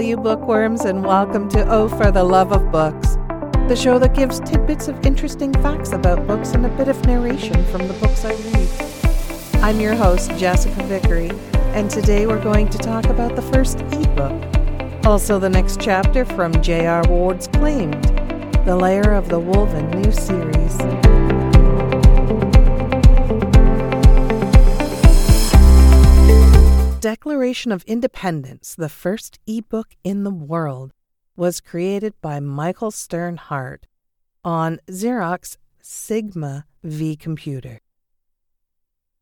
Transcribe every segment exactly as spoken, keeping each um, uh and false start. all you bookworms, and welcome to Oh for the Love of Books, the show that gives tidbits of interesting facts about books and a bit of narration from the books I read. I'm your host, Jessica Vickery, and today we're going to talk about the first ebook, also the next chapter from J R. Ward's Claimed, The Lair of the Wolven new series. Declaration of Independence, the first ebook in the world, was created by Michael S. Hart on Xerox Sigma V computer.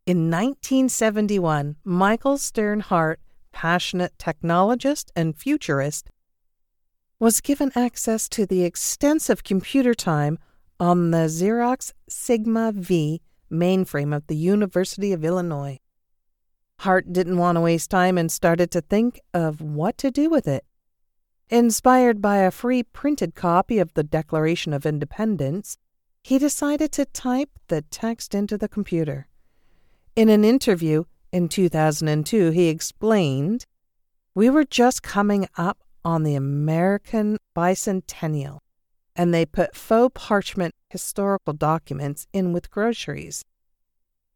In nineteen seventy-one, Michael S. Hart, passionate technologist and futurist, was given access to the extensive computer time on the Xerox Sigma V mainframe of the University of Illinois. Hart didn't want to waste time and started to think of what to do with it. Inspired by a free printed copy of the Declaration of Independence, he decided to type the text into the computer. In an interview in two thousand two, he explained, "We were just coming up on the American bicentennial, and they put faux parchment historical documents in with groceries.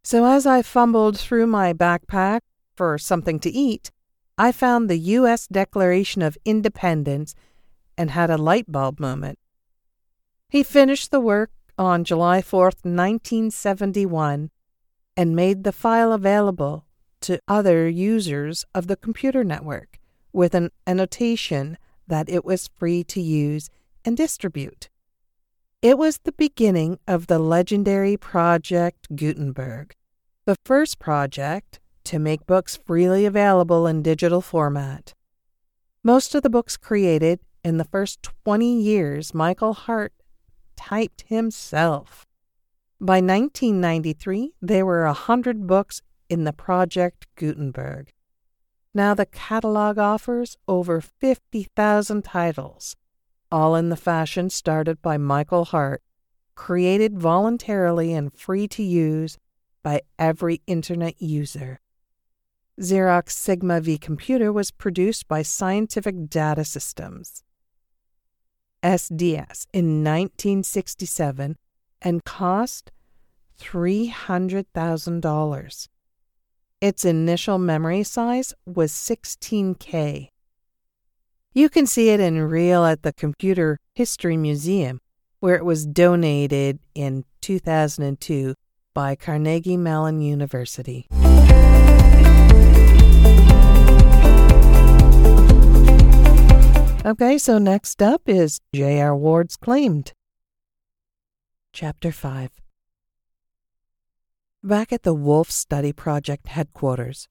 So as I fumbled through my backpack for something to eat, I found the U S Declaration of Independence and had a light bulb moment." He finished the work on July fourth, nineteen seventy-one, and made the file available to other users of the computer network with an annotation that it was free to use and distribute. It was the beginning of the legendary Project Gutenberg, the first project to make books freely available in digital format. Most of the books created in the first twenty years, Michael Hart typed himself. By nineteen ninety-three, there were one hundred books in the Project Gutenberg. Now the catalog offers over fifty thousand titles. All in the fashion started by Michael Hart, created voluntarily and free to use by every internet user. Xerox Sigma V computer was produced by Scientific Data Systems, S D S, in nineteen sixty-seven and cost three hundred thousand dollars. Its initial memory size was sixteen K. You can see it in real at the Computer History Museum, where it was donated in two thousand two by Carnegie Mellon University. Okay, so next up is J R. Ward's Claimed. Chapter five. Back at the Wolf Study Project headquarters,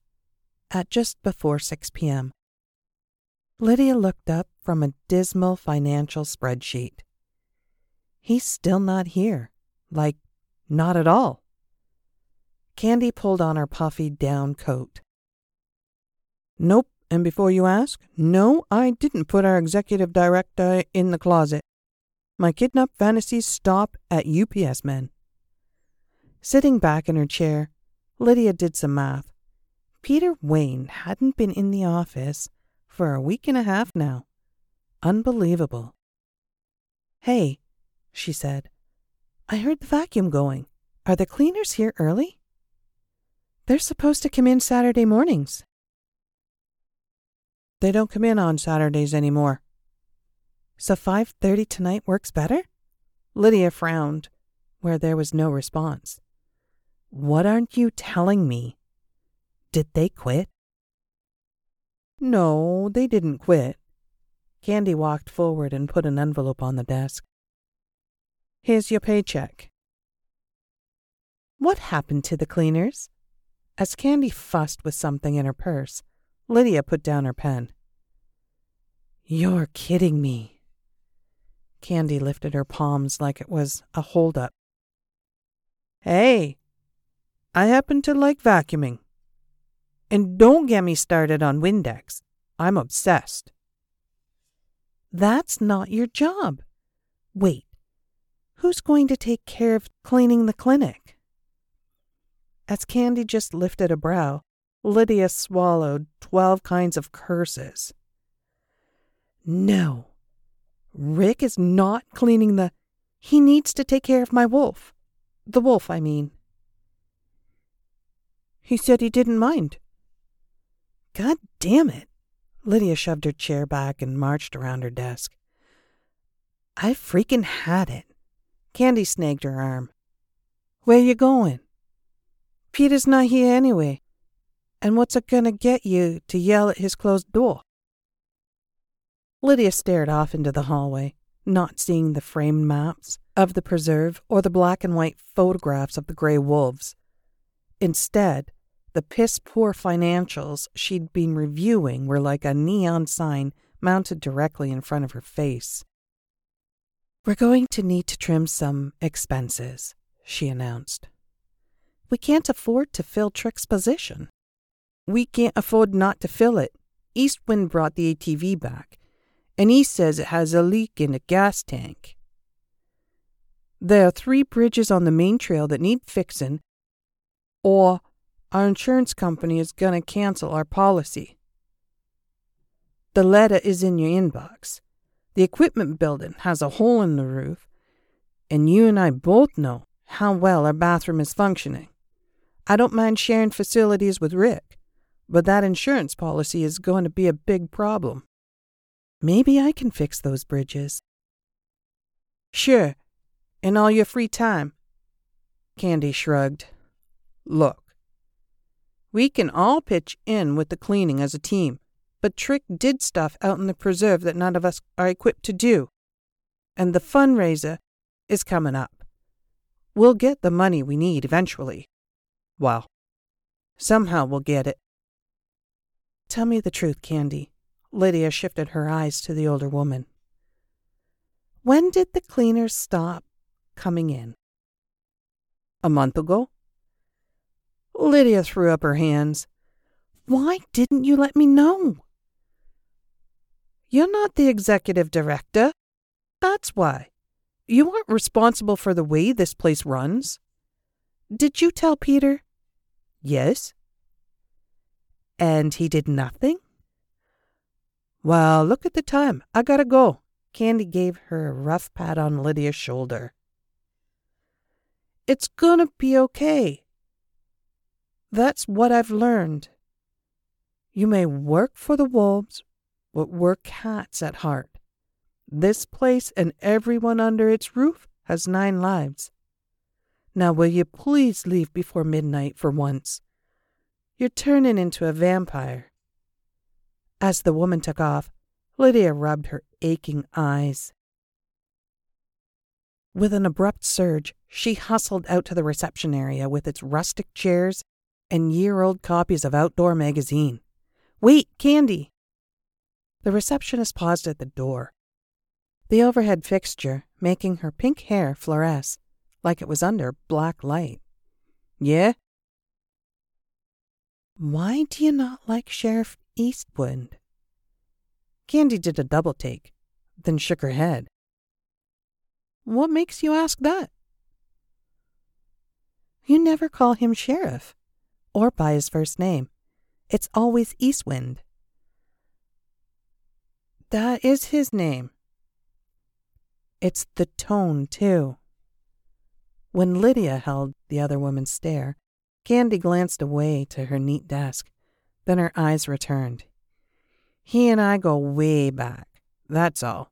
at just before six p.m., Lydia looked up from a dismal financial spreadsheet. He's still not here. Like, not at all. Candy pulled on her puffy down coat. "Nope, and before you ask, no, I didn't put our executive director in the closet. My kidnap fantasies stop at U P S men." Sitting back in her chair, Lydia did some math. Peter Wayne hadn't been in the office for a week and a half now. Unbelievable. "Hey," she said, "I heard the vacuum going. Are the cleaners here early? They're supposed to come in Saturday mornings." "They don't come in on Saturdays anymore." "So five thirty tonight works better?" Lydia frowned, where there was no response. "What aren't you telling me? Did they quit?" "No, they didn't quit." Candy walked forward and put an envelope on the desk. "Here's your paycheck." "What happened to the cleaners?" As Candy fussed with something in her purse, Lydia put down her pen. "You're kidding me." Candy lifted her palms like it was a holdup. "Hey, I happen to like vacuuming. And don't get me started on Windex. I'm obsessed." "That's not your job. Wait, who's going to take care of cleaning the clinic?" As Candy just lifted a brow, Lydia swallowed twelve kinds of curses. No. Rick is not cleaning the... He needs to take care of my wolf. The wolf, I mean. He said he didn't mind. God damn it. Lydia shoved her chair back and marched around her desk. I freaking had it. Candy snagged her arm. Where you going? Peter's not here anyway. And what's it gonna get you to yell at his closed door? Lydia stared off into the hallway, not seeing the framed maps of the preserve or the black and white photographs of the gray wolves. Instead, the piss-poor financials she'd been reviewing were like a neon sign mounted directly in front of her face. We're going to need to trim some expenses, she announced. We can't afford to fill Trick's position. We can't afford not to fill it. Eastwind brought the A T V back, and he says it has a leak in the gas tank. There are three bridges on the main trail that need fixing, or our insurance company is going to cancel our policy. The letter is in your inbox. The equipment building has a hole in the roof, and you and I both know how well our bathroom is functioning. I don't mind sharing facilities with Rick, but that insurance policy is going to be a big problem. Maybe I can fix those bridges. Sure, in all your free time. Candy shrugged. Look, we can all pitch in with the cleaning as a team, but Trick did stuff out in the preserve that none of us are equipped to do. And the fundraiser is coming up. We'll get the money we need eventually. Well, somehow we'll get it. Tell me the truth, Candy. Lydia shifted her eyes to the older woman. When did the cleaners stop coming in? A month ago. Lydia threw up her hands. Why didn't you let me know? You're not the executive director. That's why. You aren't responsible for the way this place runs. Did you tell Peter? Yes. And he did nothing? Well, look at the time. I gotta go. Candy gave her a rough pat on Lydia's shoulder. It's gonna be okay. That's what I've learned. You may work for the wolves, but we're cats at heart. This place and everyone under its roof has nine lives. Now will you please leave before midnight for once? You're turning into a vampire. As the woman took off, Lydia rubbed her aching eyes. With an abrupt surge, she hustled out to the reception area with its rustic chairs and year-old copies of Outdoor magazine. Wait, Candy! The receptionist paused at the door. The overhead fixture, making her pink hair fluoresce, like it was under black light. Yeah? Why do you not like Sheriff Eastwind? Candy did a double take, then shook her head. What makes you ask that? You never call him Sheriff, or by his first name. It's always Eastwind. That is his name. It's the tone, too. When Lydia held the other woman's stare, Candy glanced away to her neat desk. Then her eyes returned. He and I go way back, that's all.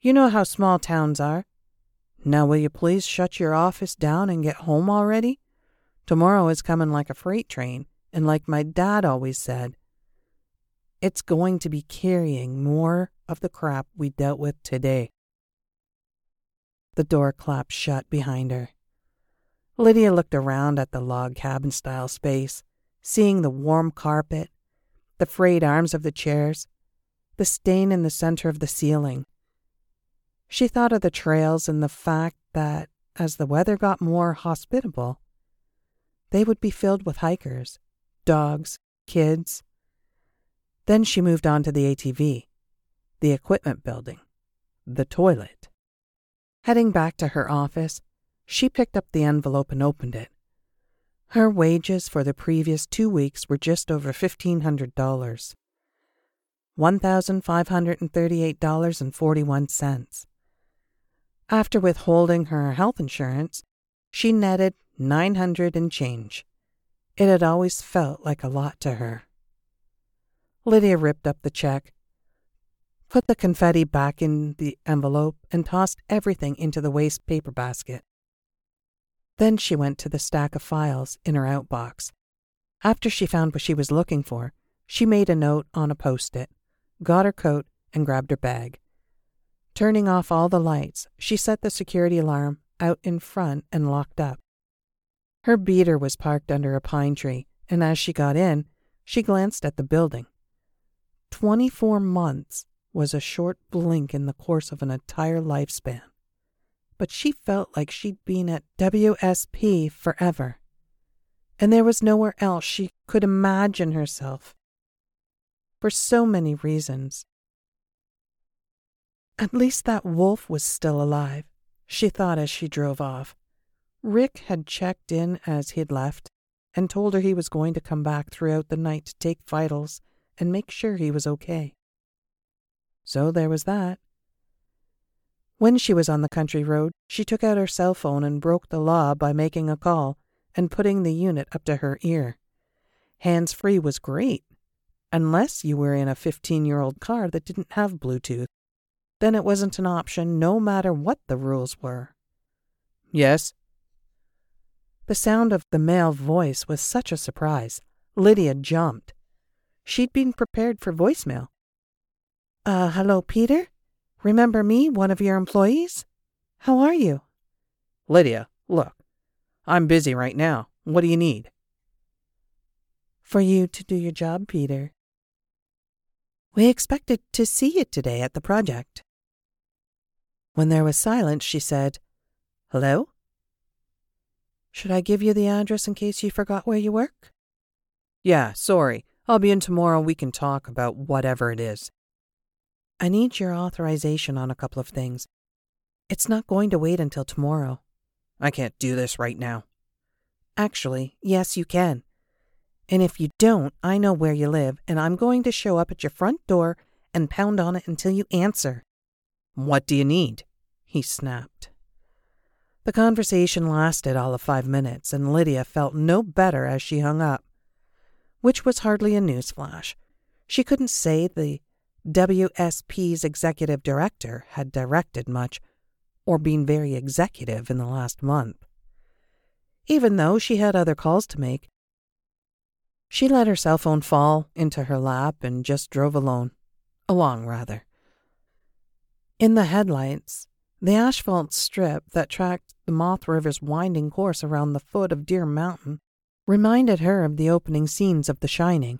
You know how small towns are. Now will you please shut your office down and get home already? Tomorrow is coming like a freight train, and like my dad always said, it's going to be carrying more of the crap we dealt with today. The door clapped shut behind her. Lydia looked around at the log cabin-style space, seeing the warm carpet, the frayed arms of the chairs, the stain in the center of the ceiling. She thought of the trails and the fact that, as the weather got more hospitable, they would be filled with hikers, dogs, kids. Then she moved on to the A T V, the equipment building, the toilet. Heading back to her office, she picked up the envelope and opened it. Her wages for the previous two weeks were just over fifteen hundred dollars. one thousand five hundred thirty-eight dollars and forty-one cents. After withholding her health insurance, she netted nine hundred and change. It had always felt like a lot to her. Lydia ripped up the check, put the confetti back in the envelope, and tossed everything into the waste paper basket. Then she went to the stack of files in her outbox. After she found what she was looking for, she made a note on a Post-it, got her coat, and grabbed her bag. Turning off all the lights, she set the security alarm out in front and locked up. Her beater was parked under a pine tree, and as she got in, she glanced at the building. Twenty-four months was a short blink in the course of an entire lifespan, but she felt like she'd been at W S P forever, and there was nowhere else she could imagine herself, for so many reasons. At least that wolf was still alive, she thought as she drove off. Rick had checked in as he'd left and told her he was going to come back throughout the night to take vitals and make sure he was okay. So there was that. When she was on the country road, she took out her cell phone and broke the law by making a call and putting the unit up to her ear. Hands-free was great, unless you were in a fifteen-year-old car that didn't have Bluetooth. Then it wasn't an option, no matter what the rules were. Yes? The sound of the male voice was such a surprise. Lydia jumped. She'd been prepared for voicemail. Uh, hello, Peter? Remember me, one of your employees? How are you? Lydia, look. I'm busy right now. What do you need? For you to do your job, Peter. We expected to see you today at the project. When there was silence, she said, Hello? Should I give you the address in case you forgot where you work? Yeah, sorry. I'll be in tomorrow. We can talk about whatever it is. I need your authorization on a couple of things. It's not going to wait until tomorrow. I can't do this right now. Actually, yes, you can. And if you don't, I know where you live, and I'm going to show up at your front door and pound on it until you answer. What do you need? He snapped. The conversation lasted all of five minutes, and Lydia felt no better as she hung up, which was hardly a newsflash. She couldn't say the W S P's executive director had directed much or been very executive in the last month. Even though she had other calls to make, she let her cell phone fall into her lap and just drove alone. Along, rather. In the headlights, the asphalt strip that tracked the Moth River's winding course around the foot of Deer Mountain reminded her of the opening scenes of The Shining.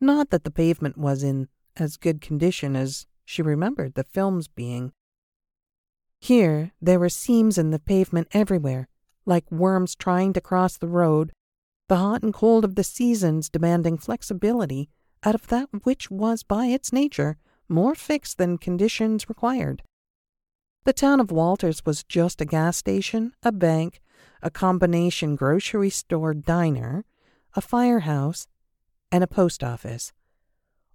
Not that the pavement was in as good condition as she remembered the films being. Here, there were seams in the pavement everywhere, like worms trying to cross the road, the hot and cold of the seasons demanding flexibility out of that which was by its nature more fixed than conditions required. The town of Walters was just a gas station, a bank, a combination grocery store diner, a firehouse, and a post office.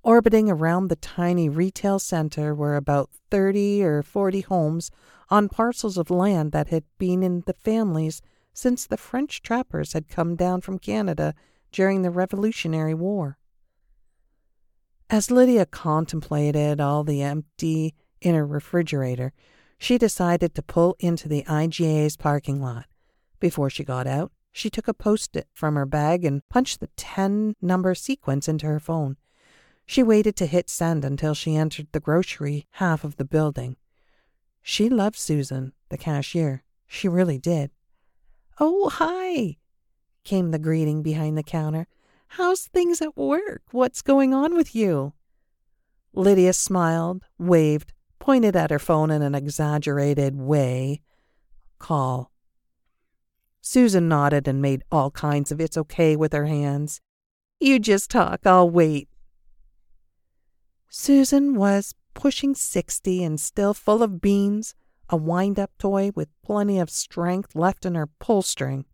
Orbiting around the tiny retail center were about thirty or forty homes on parcels of land that had been in the families since the French trappers had come down from Canada during the Revolutionary War. As Lydia contemplated all the empty inner refrigerator, she decided to pull into the I G A's parking lot. Before she got out, she took a Post-it from her bag and punched the ten-number sequence into her phone. She waited to hit send until she entered the grocery half of the building. She loved Susan, the cashier. She really did. Oh, hi, came the greeting behind the counter. How's things at work? What's going on with you? Lydia smiled, waved, pointed at her phone in an exaggerated way. Call. Susan nodded and made all kinds of it's okay with her hands. You just talk, I'll wait. Susan was pushing sixty and still full of beans, a wind-up toy with plenty of strength left in her pull-string.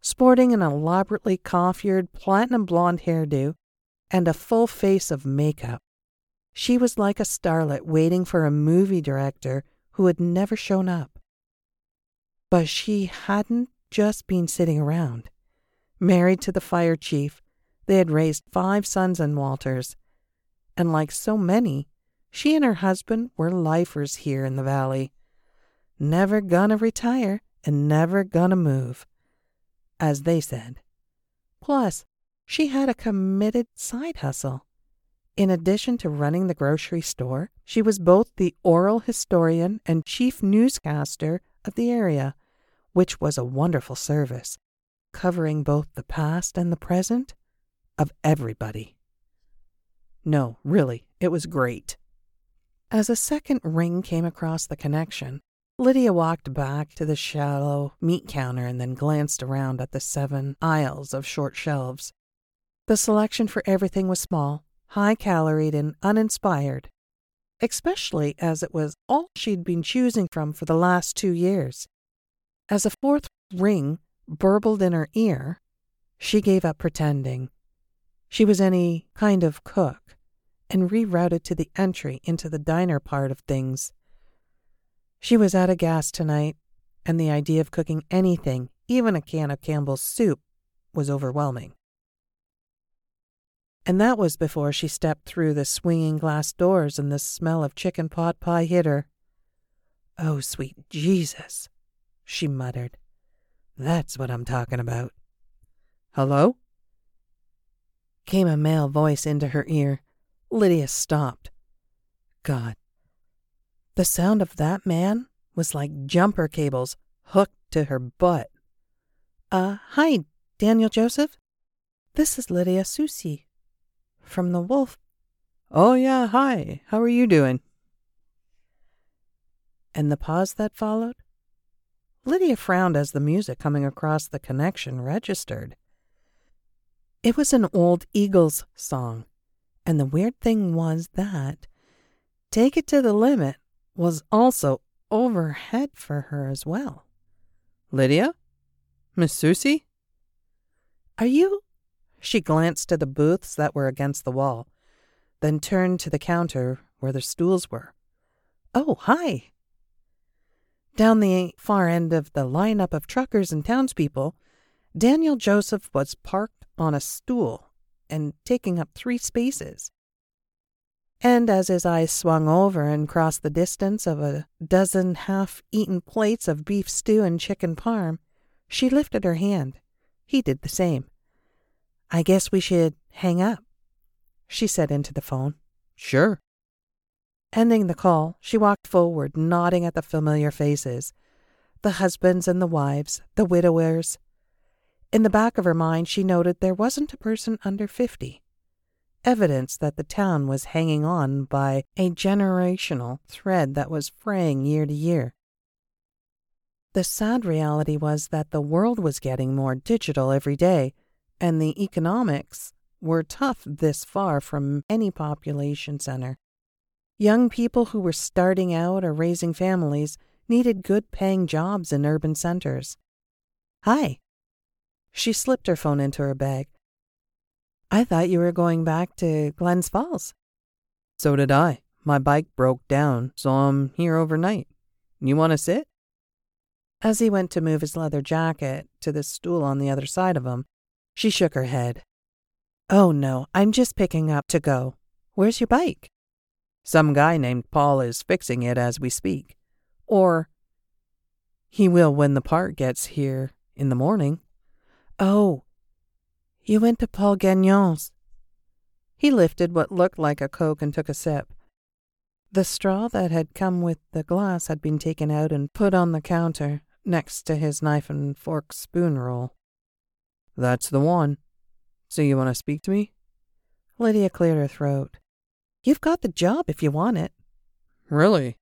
Sporting an elaborately coiffured platinum blonde hairdo and a full face of makeup, She was like a starlet waiting for a movie director who had never shown up. But she hadn't just been sitting around. Married to the fire chief, they had raised five sons in Walters, and like so many, she and her husband were lifers here in the valley. Never gonna retire and never gonna move, as they said. Plus, she had a committed side hustle. In addition to running the grocery store, she was both the oral historian and chief newscaster of the area, which was a wonderful service, covering both the past and the present of everybody. No, really, it was great. As a second ring came across the connection, Lydia walked back to the shallow meat counter and then glanced around at the seven aisles of short shelves. The selection for everything was small, high-caloried, and uninspired, especially as it was all she'd been choosing from for the last two years. As a fourth ring burbled in her ear, she gave up pretending she was any kind of cook and rerouted to the entry into the diner part of things. She was out of gas tonight, and the idea of cooking anything, even a can of Campbell's soup, was overwhelming. And that was before she stepped through the swinging glass doors and the smell of chicken pot pie hit her. "Oh, sweet Jesus," she muttered. "That's what I'm talking about." "Hello?" came a male voice into her ear. Lydia stopped. God. The sound of that man was like jumper cables hooked to her butt. Uh, hi, Daniel Joseph. This is Lydia Susie from the Wolf. Oh, yeah, hi. How are you doing? And the pause that followed? Lydia frowned as the music coming across the connection registered. It was an old Eagles song, and the weird thing was that Take It to the Limit was also overhead for her as well. "Lydia? Miss Susie? Are you?" She glanced to the booths that were against the wall, then turned to the counter where the stools were. "Oh, hi." Down the far end of the lineup of truckers and townspeople, Daniel Joseph was parked on a stool and taking up three spaces. And as his eyes swung over and crossed the distance of a dozen half-eaten plates of beef stew and chicken parm, she lifted her hand. He did the same. "I guess we should hang up," she said into the phone. "Sure." Ending the call, she walked forward, nodding at the familiar faces, the husbands and the wives, the widowers. In the back of her mind, she noted there wasn't a person under fifty. Evidence that the town was hanging on by a generational thread that was fraying year to year. The sad reality was that the world was getting more digital every day, and the economics were tough this far from any population center. Young people who were starting out or raising families needed good-paying jobs in urban centers. "Hi." She slipped her phone into her bag. "I thought you were going back to Glens Falls." "So did I. My bike broke down, so I'm here overnight. You want to sit?" As he went to move his leather jacket to the stool on the other side of him, she shook her head. "Oh, no, I'm just picking up to go. Where's your bike?" "Some guy named Paul is fixing it as we speak. Or he will when the part gets here in the morning." "Oh. You went to Paul Gagnon's." He lifted what looked like a Coke and took a sip. The straw that had come with the glass had been taken out and put on the counter next to his knife and fork spoon roll. "That's the one. So you want to speak to me?" Lydia cleared her throat. "You've got the job if you want it." "Really?"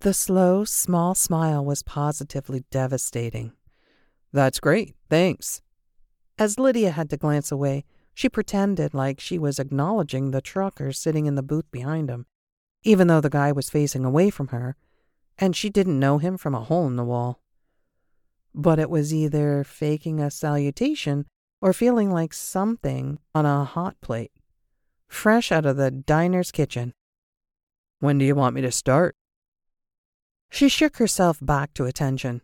The slow, small smile was positively devastating. "That's great, thanks." As Lydia had to glance away, she pretended like she was acknowledging the trucker sitting in the booth behind him, even though the guy was facing away from her, and she didn't know him from a hole in the wall. But it was either faking a salutation or feeling like something on a hot plate. fresh out of the diner's kitchen. When do you want me to start? She shook herself back to attention.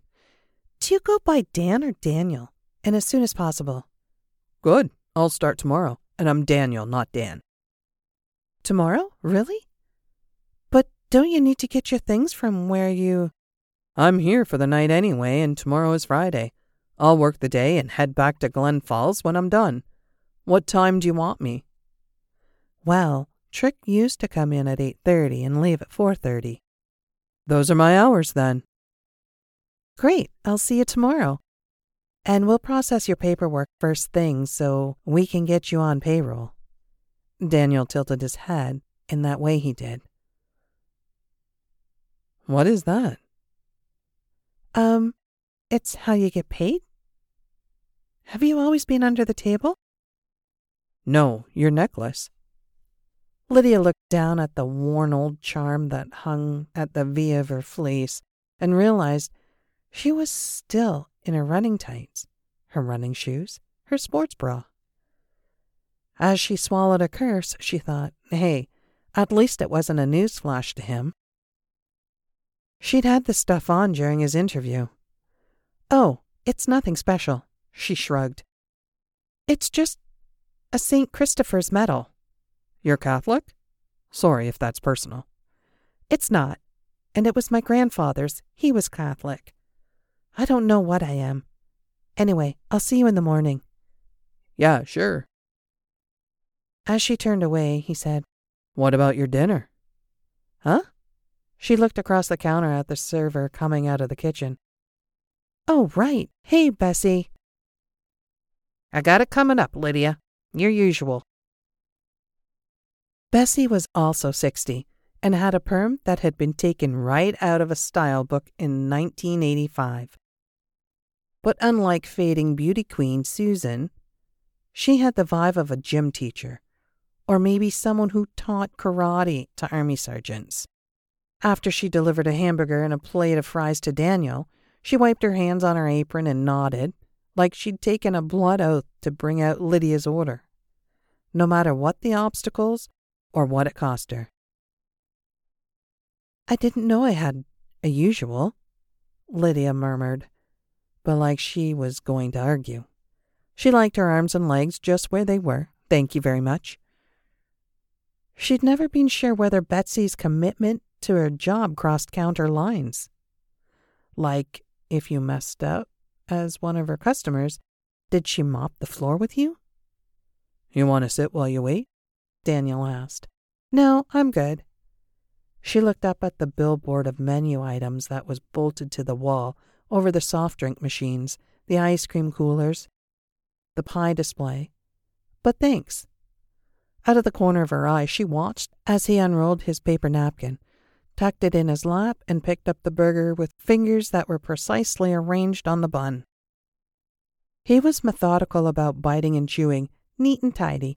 Do you go by Dan or Daniel? And as soon as possible. Good. I'll start tomorrow. And I'm Daniel, not Dan. Tomorrow? Really? But don't you need to get your things from where you... I'm here for the night anyway, and tomorrow is Friday. I'll work the day and head back to Glens Falls when I'm done. What time do you want me? Well, Trick used to come in at eight thirty and leave at four thirty. Those are my hours then. Great, I'll see you tomorrow. And we'll process your paperwork first thing so we can get you on payroll. Daniel tilted his head in that way he did. What is that? Um, it's how you get paid? Have you always been under the table? No, your necklace. Lydia looked down at the worn old charm that hung at the V of her fleece and realized she was still in her running tights, her running shoes, her sports bra. As she swallowed a curse, she thought, hey, at least it wasn't a newsflash to him. She'd had the stuff on during his interview. Oh, it's nothing special, she shrugged. It's just a Saint Christopher's medal. You're Catholic? Sorry if that's personal. It's not, and it was my grandfather's. He was Catholic. I don't know what I am. Anyway, I'll see you in the morning. Yeah, sure. As she turned away, he said, What about your dinner? Huh? She looked across the counter at the server coming out of the kitchen. Oh, right. Hey, Bessie. I got it coming up, Lydia. Your usual. Bessie was also sixty and had a perm that had been taken right out of a style book in nineteen eighty-five. But unlike fading beauty queen Susan, she had the vibe of a gym teacher, or maybe someone who taught karate to army sergeants. After she delivered a hamburger and a plate of fries to Daniel, she wiped her hands on her apron and nodded, like she'd taken a blood oath to bring out Lydia's order, no matter what the obstacles or what it cost her. I didn't know I had a usual, Lydia murmured, but like she was going to argue. She liked her arms and legs just where they were, thank you very much. She'd never been sure whether Betsy's commitment to her job crossed counter lines. Like, if you messed up as one of her customers, did she mop the floor with you? You want to sit while you wait? Daniel asked. No, I'm good. She looked up at the billboard of menu items that was bolted to the wall over the soft drink machines, the ice cream coolers, the pie display. But thanks. Out of the corner of her eye, she watched as he unrolled his paper napkin, tucked it in his lap, and picked up the burger with fingers that were precisely arranged on the bun. He was methodical about biting and chewing, neat and tidy.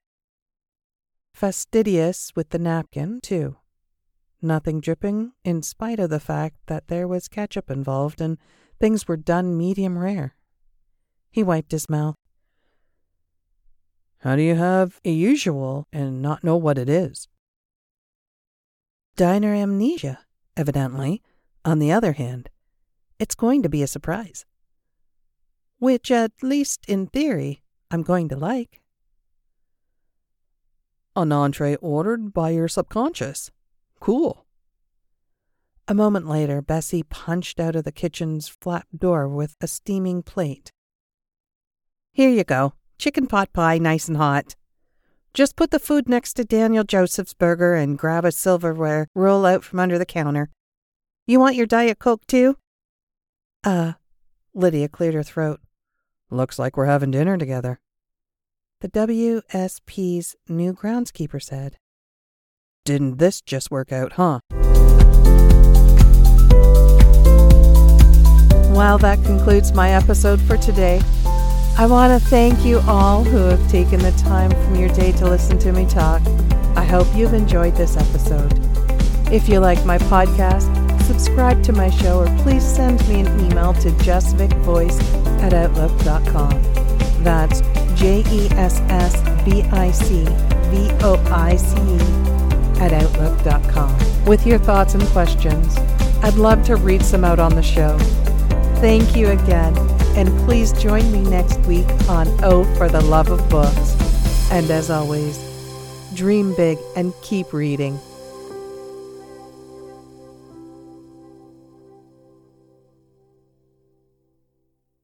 Fastidious with the napkin, too. Nothing dripping, in spite of the fact that there was ketchup involved and things were done medium rare. He wiped his mouth. How do you have a usual and not know what it is? Diner amnesia, evidently. On the other hand, it's going to be a surprise. Which, at least in theory, I'm going to like. An entree ordered by your subconscious. Cool. A moment later, Bessie punched out of the kitchen's flap door with a steaming plate. Here you go. Chicken pot pie, nice and hot. Just put the food next to Daniel Joseph's burger and grab a silverware roll out from under the counter. You want your Diet Coke too? Uh, Lydia cleared her throat. Looks like we're having dinner together. The W S P's new groundskeeper said. Didn't this just work out, huh? Well, that concludes my episode for today. I want to thank you all who have taken the time from your day to listen to me talk. I hope you've enjoyed this episode. If you like my podcast, subscribe to my show or please send me an email to jessvicvoice at outlook dot com. That's J E S S vicvoice at outlook dot com with your thoughts and questions. I'd love to read some out on the show. Thank you again, and please join me next week on Oh for the Love of Books. And as always, dream big and keep reading.